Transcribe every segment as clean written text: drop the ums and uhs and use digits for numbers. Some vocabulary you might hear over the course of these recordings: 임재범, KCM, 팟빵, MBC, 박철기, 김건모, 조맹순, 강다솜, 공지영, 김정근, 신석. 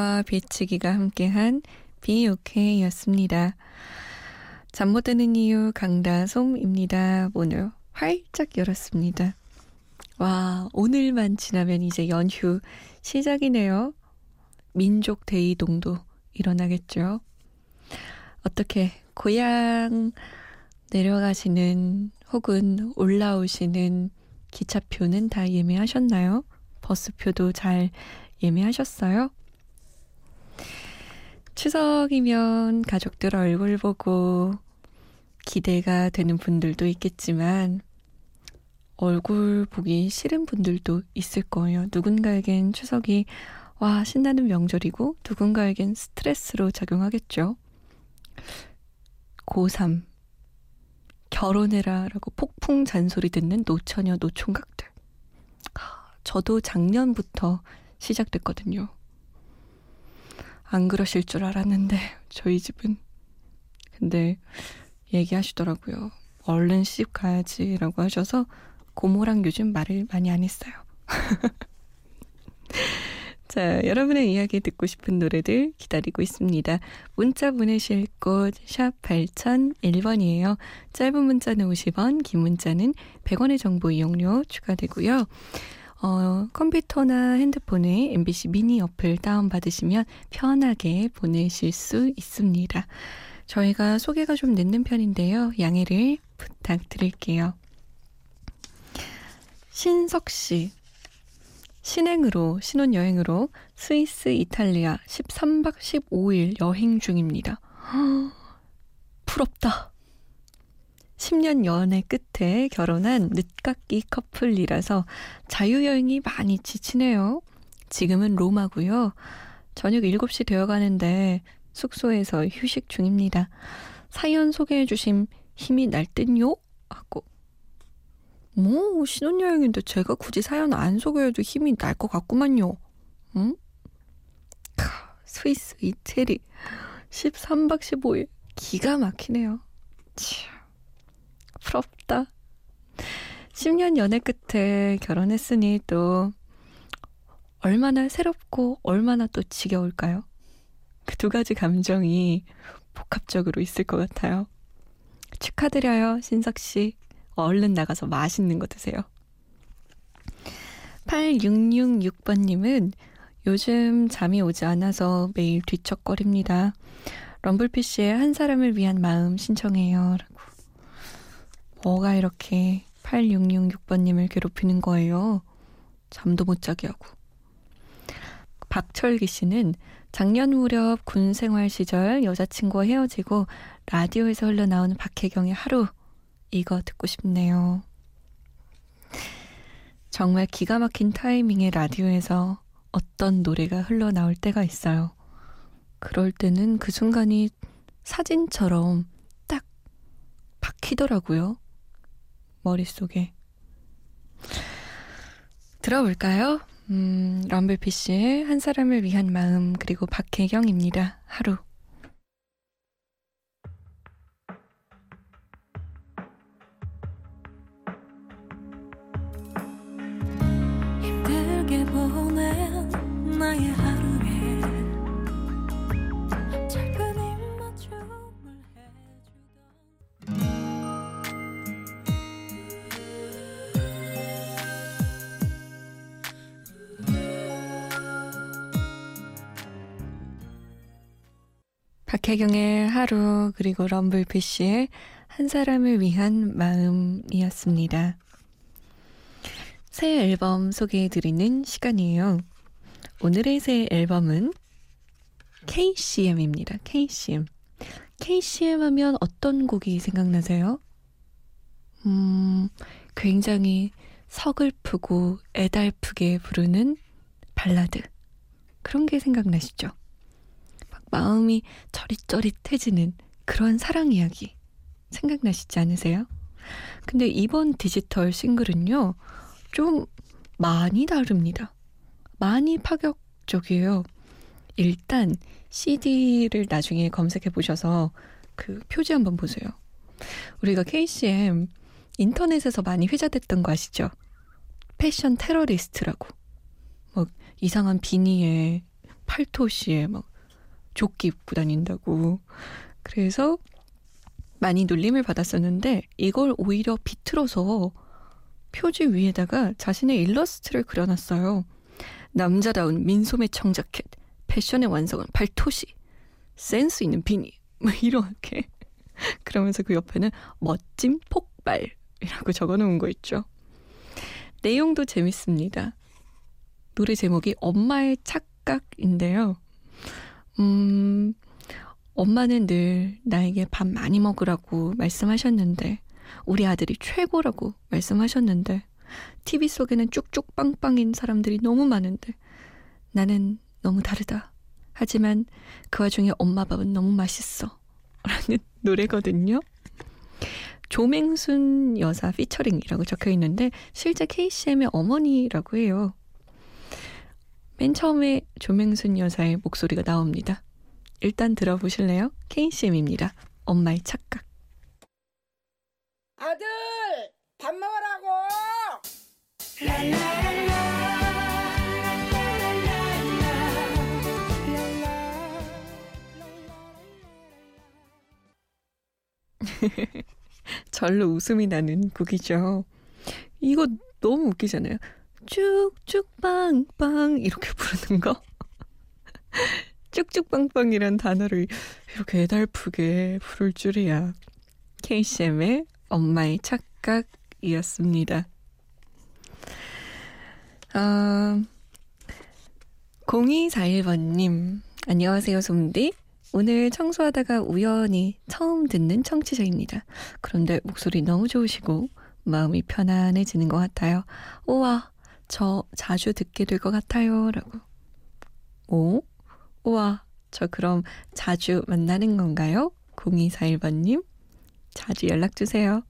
유성은과 배치기가 함께한 비오케이였습니다. 잠 못 드는 이유 강다솜입니다. 문을 활짝 열었습니다. 와, 오늘만 지나면 이제 연휴 시작이네요. 민족 대이동도 일어나겠죠. 어떻게 고향 내려가시는 혹은 올라오시는 기차표는 다 예매하셨나요? 버스표도 잘 예매하셨어요? 추석이면 가족들 얼굴 보고 기대가 되는 분들도 있겠지만 얼굴 보기 싫은 분들도 있을 거예요. 누군가에겐 추석이 와 신나는 명절이고 누군가에겐 스트레스로 작용하겠죠. 고3 결혼해라 라고 폭풍 잔소리 듣는 노처녀 노총각들, 저도 작년부터 시작됐거든요. 안 그러실 줄 알았는데 저희 집은. 근데 얘기하시더라고요. 얼른 시집 가야지 라고 하셔서 고모랑 요즘 말을 많이 안 했어요. 자, 여러분의 이야기 듣고 싶은 노래들 기다리고 있습니다. 문자 보내실 곳 샵 8001번이에요. 짧은 문자는 50원, 긴 문자는 100원의 정보 이용료 추가되고요. 컴퓨터나 핸드폰에 MBC 미니 어플 다운받으시면 편하게 보내실 수 있습니다. 저희가 소개가 좀 늦는 편인데요. 양해를 부탁드릴게요. 신석 씨, 신행으로 신혼여행으로 스위스, 이탈리아 13박 15일 여행 중입니다. 부럽다. 10년 연애 끝에 결혼한 늦깎이 커플이라서 자유여행이 많이 지치네요. 지금은 로마고요. 저녁 7시 되어가는데 숙소에서 휴식 중입니다. 사연 소개해 주심 힘이 날 듯요? 하고, 뭐 신혼여행인데 제가 굳이 사연 안 소개해도 힘이 날 것 같구만요. 응? 스위스, 이태리 13박 15일 기가 막히네요. 참 부럽다. 10년 연애 끝에 결혼했으니 또 얼마나 새롭고 얼마나 또 지겨울까요? 그 두 가지 감정이 복합적으로 있을 것 같아요. 축하드려요, 신석 씨. 얼른 나가서 맛있는 거 드세요. 8666번님은 요즘 잠이 오지 않아서 매일 뒤척거립니다. 럼블피쉬의 한 사람을 위한 마음 신청해요. 라고. 뭐가 이렇게 8666번님을 괴롭히는 거예요? 잠도 못 자게 하고. 박철기 씨는 작년 무렵 군 생활 시절 여자친구와 헤어지고 라디오에서 흘러나오는 박혜경의 하루, 이거 듣고 싶네요. 정말 기가 막힌 타이밍에 라디오에서 어떤 노래가 흘러나올 때가 있어요. 그럴 때는 그 순간이 사진처럼 딱 박히더라고요. 머릿속에. 들어볼까요? 럼블피쉬의 한 사람을 위한 마음, 그리고 박혜경입니다. 하루. 힘들게 보낸 나의 하루에 작은 입맞춤을 해주던 박혜경의 하루, 그리고 럼블피쉬의 한 사람을 위한 마음이었습니다. 새 앨범 소개해드리는 시간이에요. 오늘의 새 앨범은 KCM입니다. KCM. KCM 하면 어떤 곡이 생각나세요? 굉장히 서글프고 애달프게 부르는 발라드, 그런 게 생각나시죠? 막 마음이 저릿저릿해지는 그런 사랑 이야기 생각나시지 않으세요? 근데 이번 디지털 싱글은요, 좀 많이 다릅니다. 많이 파격적이에요. 일단 CD를 나중에 검색해 보셔서 그 표지 한번 보세요. 우리가 KCM 인터넷에서 많이 회자됐던 거 아시죠? 패션 테러리스트라고. 막 이상한 비니에 팔토시에 막 조끼 입고 다닌다고. 그래서 많이 놀림을 받았었는데, 이걸 오히려 비틀어서 표지 위에다가 자신의 일러스트를 그려놨어요. 남자다운 민소매 청자켓, 패션의 완성은 발토시, 센스 있는 비니, 막 이렇게. 그러면서 그 옆에는 멋진 폭발이라고 적어놓은 거 있죠. 내용도 재밌습니다. 노래 제목이 엄마의 착각인데요. 엄마는 늘 나에게 밥 많이 먹으라고 말씀하셨는데, 우리 아들이 최고라고 말씀하셨는데, TV 속에는 쭉쭉 빵빵인 사람들이 너무 많은데 나는 너무 다르다. 하지만 그 와중에 엄마 밥은 너무 맛있어. 라는 노래거든요. 조맹순 여사 피처링이라고 적혀있는데 실제 KCM의 어머니라고 해요. 맨 처음에 조맹순 여사의 목소리가 나옵니다. 일단 들어보실래요? KCM입니다. 엄마의 착각. 아들! 밥 먹으라고! 절로 웃음이 나는 곡이죠. 이거 너무 웃기잖아요. 쭉쭉 빵빵 이렇게 부르는 거. 쭉쭉빵빵이란 단어를 이렇게 애달프게 부를 줄이야. KCM의 엄마의 착각이었습니다. 0241번님, 안녕하세요 솜디. 오늘 청소하다가 우연히 처음 듣는 청취자입니다. 그런데 목소리 너무 좋으시고 마음이 편안해지는 것 같아요. 우와, 저 자주 듣게 될 것 같아요. 라고. 오? 우와, 저 그럼 자주 만나는 건가요? 0241번님, 자주 연락주세요.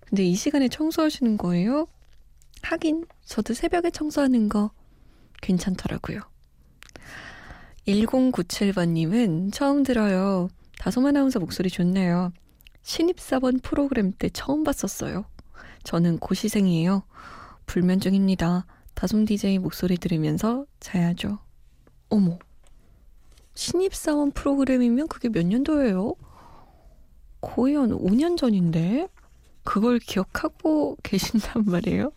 근데 이 시간에 청소하시는 거예요? 하긴 저도 새벽에 청소하는 거 괜찮더라고요. 1097번님은 처음 들어요. 다솜 아나운서 목소리 좋네요. 신입사원 프로그램 때 처음 봤었어요. 저는 고시생이에요. 불면 중입니다. 다솜 DJ 목소리 들으면서 자야죠. 어머, 신입사원 프로그램이면 그게 몇 년도예요? 거의 한 5년 전인데 그걸 기억하고 계신단 말이에요?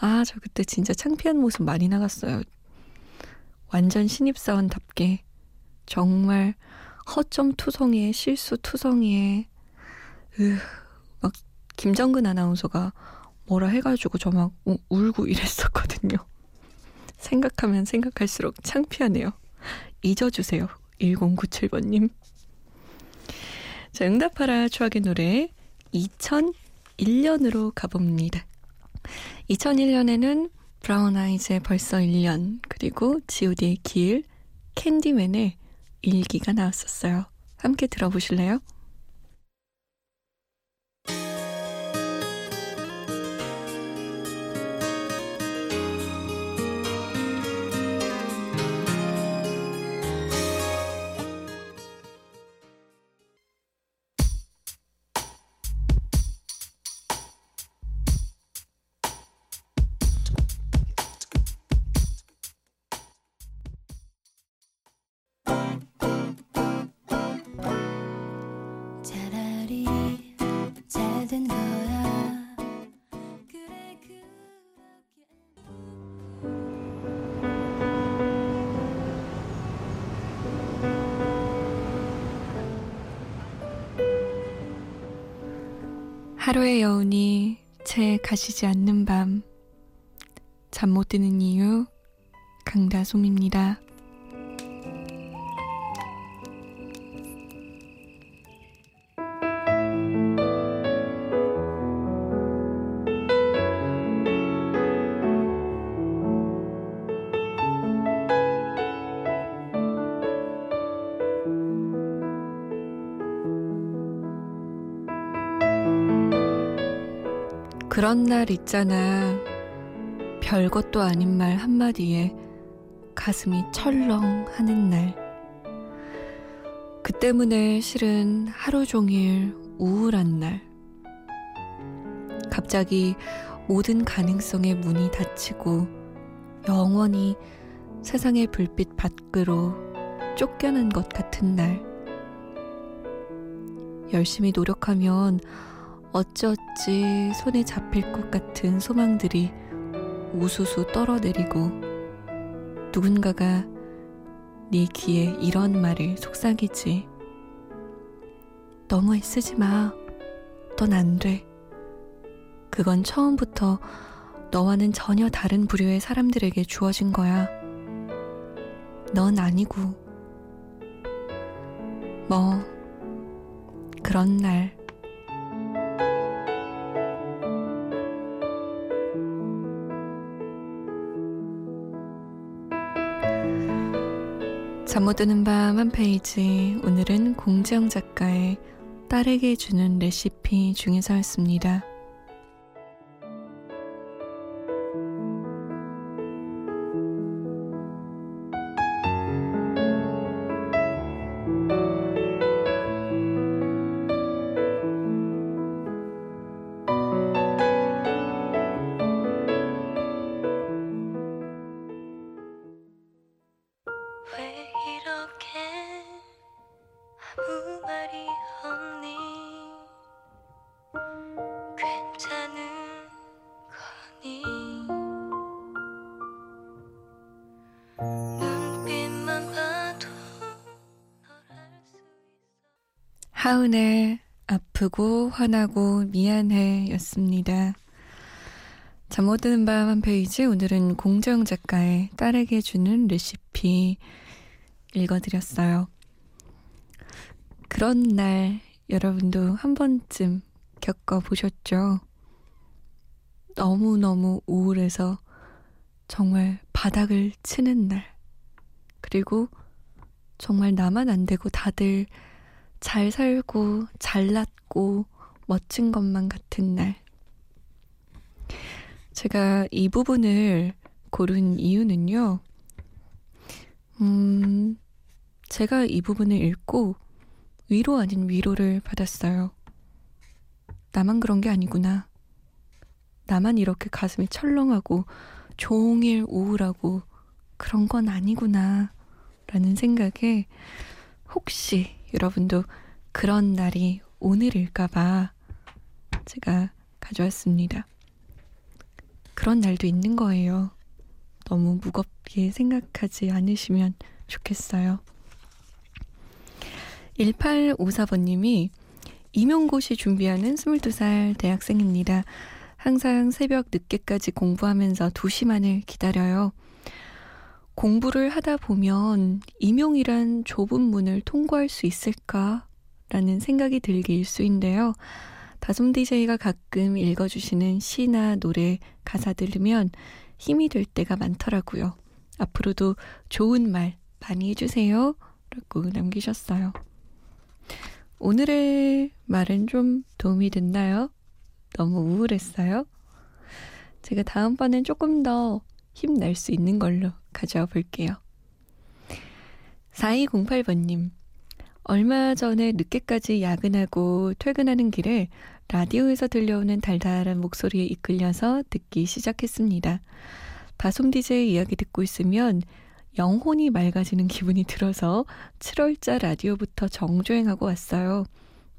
아, 저 그때 진짜 창피한 모습 많이 나갔어요. 완전 신입사원답게 정말 허점투성이에 실수투성이에 막 김정근 아나운서가 뭐라 해가지고 저 막 울고 이랬었거든요. 생각하면 생각할수록 창피하네요. 잊어주세요. 1097번님. 자, 응답하라 추억의 노래 2001년으로 가봅니다. 2001년에는 브라운 아이즈의 벌써 1년, 그리고 god의 길, 캔디맨의 일기가 나왔었어요. 함께 들어보실래요? 하루의 여운이 채 가시지 않는 밤, 잠 못 드는 이유, 강다솜입니다. 그런 날 있잖아. 별것도 아닌 말 한마디에 가슴이 철렁 하는 날. 그 때문에 실은 하루 종일 우울한 날. 갑자기 모든 가능성의 문이 닫히고 영원히 세상의 불빛 밖으로 쫓겨난 것 같은 날. 열심히 노력하면 어찌어찌 손에 잡힐 것 같은 소망들이 우수수 떨어내리고 누군가가 네 귀에 이런 말을 속삭이지. 너무 애쓰지 마. 넌 안 돼. 그건 처음부터 너와는 전혀 다른 부류의 사람들에게 주어진 거야. 넌 아니고. 뭐 그런 날. 잠 못 드는 밤 한 페이지, 오늘은 공지영 작가의 딸에게 주는 레시피 중에서였습니다. 하은의 아프고 화나고 미안해 였습니다. 잠 못 드는 밤 한 페이지, 오늘은 공정 작가의 딸에게 주는 레시피 읽어드렸어요. 그런 날 여러분도 한 번쯤 겪어보셨죠? 너무너무 우울해서 정말 바닥을 치는 날, 그리고 정말 나만 안 되고 다들 잘 살고 잘났고 멋진 것만 같은 날. 제가 이 부분을 고른 이유는요, 제가 이 부분을 읽고 위로 아닌 위로를 받았어요. 나만 그런 게 아니구나. 나만 이렇게 가슴이 철렁하고 종일 우울하고 그런 건 아니구나 라는 생각에, 혹시 여러분도 그런 날이 오늘일까봐 제가 가져왔습니다. 그런 날도 있는 거예요. 너무 무겁게 생각하지 않으시면 좋겠어요. 1854번님이 임용고시 준비하는 22살 대학생입니다. 항상 새벽 늦게까지 공부하면서 2시만을 기다려요. 공부를 하다 보면 임용이란 좁은 문을 통과할 수 있을까라는 생각이 들기 일쑤인데요. 다솜 DJ가 가끔 읽어주시는 시나 노래 가사 들으면 힘이 될 때가 많더라고요. 앞으로도 좋은 말 많이 해주세요 라고 남기셨어요. 오늘의 말은 좀 도움이 됐나요? 너무 우울했어요? 제가 다음번엔 조금 더 힘낼 수 있는 걸로 가져와 볼게요. 4208번님, 얼마 전에 늦게까지 야근하고 퇴근하는 길에 라디오에서 들려오는 달달한 목소리에 이끌려서 듣기 시작했습니다. 다솜 DJ의 이야기 듣고 있으면 영혼이 맑아지는 기분이 들어서 7월자 라디오부터 정주행하고 왔어요.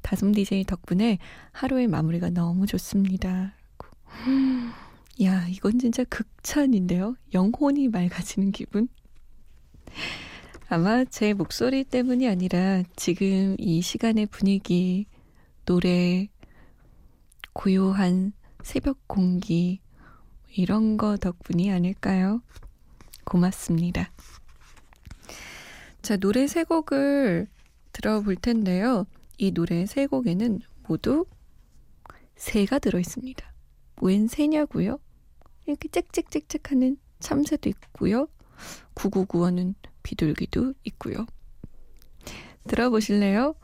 다솜 DJ 덕분에 하루의 마무리가 너무 좋습니다. 야, 이건 진짜 극찬인데요. 영혼이 맑아지는 기분? 아마 제 목소리 때문이 아니라 지금 이 시간의 분위기, 노래, 고요한 새벽 공기, 이런 거 덕분이 아닐까요? 고맙습니다. 자, 노래 세 곡을 들어볼 텐데요. 이 노래 세 곡에는 모두 새가 들어있습니다. 웬 새냐고요? 이렇게 짹짹짹짹 하는 참새도 있고요. 9995하는 비둘기도 있고요. 들어보실래요?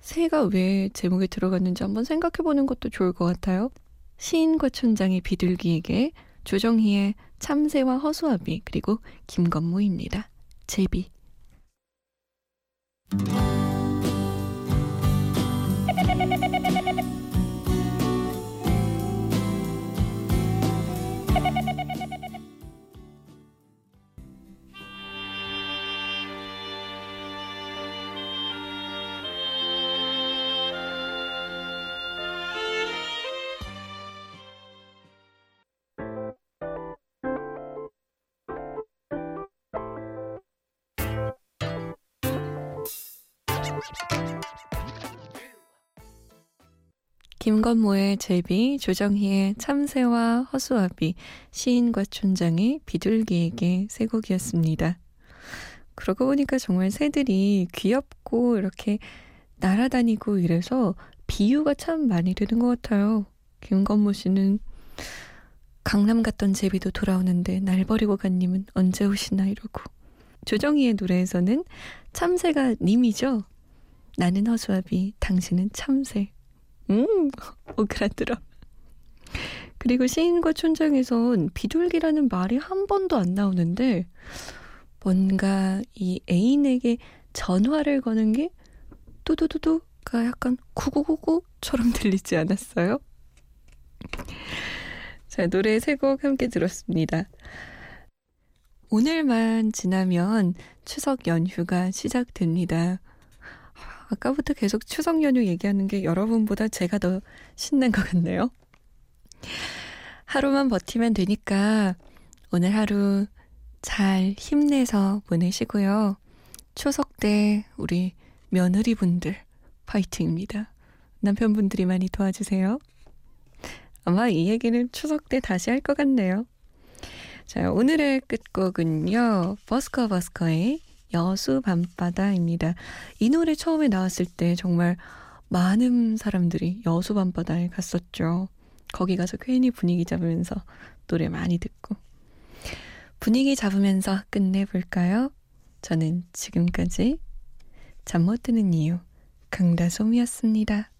새가 왜 제목에 들어갔는지 한번 생각해보는 것도 좋을 것 같아요. 시인과촌장의 비둘기에게, 조정희의 참새와 허수아비, 그리고 김건모입니다. 제비. 김건모의 제비, 조정희의 참새와 허수아비, 시인과촌장의 비둘기에게 세 곡이었습니다. 그러고 보니까 정말 새들이 귀엽고 이렇게 날아다니고 이래서 비유가 참 많이 되는 것 같아요. 김건모 씨는 강남 갔던 제비도 돌아오는데 날 버리고 간 님은 언제 오시나 이러고, 조정희의 노래에서는 참새가 님이죠. 나는 허수아비, 당신은 참새. 오그라들어. 그리고 시인과 촌장에선 비둘기라는 말이 한 번도 안 나오는데, 뭔가 이 애인에게 전화를 거는 게 뚜두두두가 약간 구구구구처럼 들리지 않았어요? 자, 노래 세 곡 함께 들었습니다. 오늘만 지나면 추석 연휴가 시작됩니다. 아까부터 계속 추석 연휴 얘기하는 게 여러분보다 제가 더 신난 것 같네요. 하루만 버티면 되니까 오늘 하루 잘 힘내서 보내시고요. 추석 때 우리 며느리분들 파이팅입니다. 남편분들이 많이 도와주세요. 아마 이 얘기는 추석 때 다시 할 것 같네요. 자, 오늘의 끝곡은요, 버스커버스커의 여수 밤바다입니다. 이 노래 처음에 나왔을 때 정말 많은 사람들이 여수 밤바다에 갔었죠. 거기 가서 괜히 분위기 잡으면서 노래 많이 듣고, 분위기 잡으면서 끝내볼까요? 저는 지금까지 잠 못 드는 이유 강다솜이었습니다.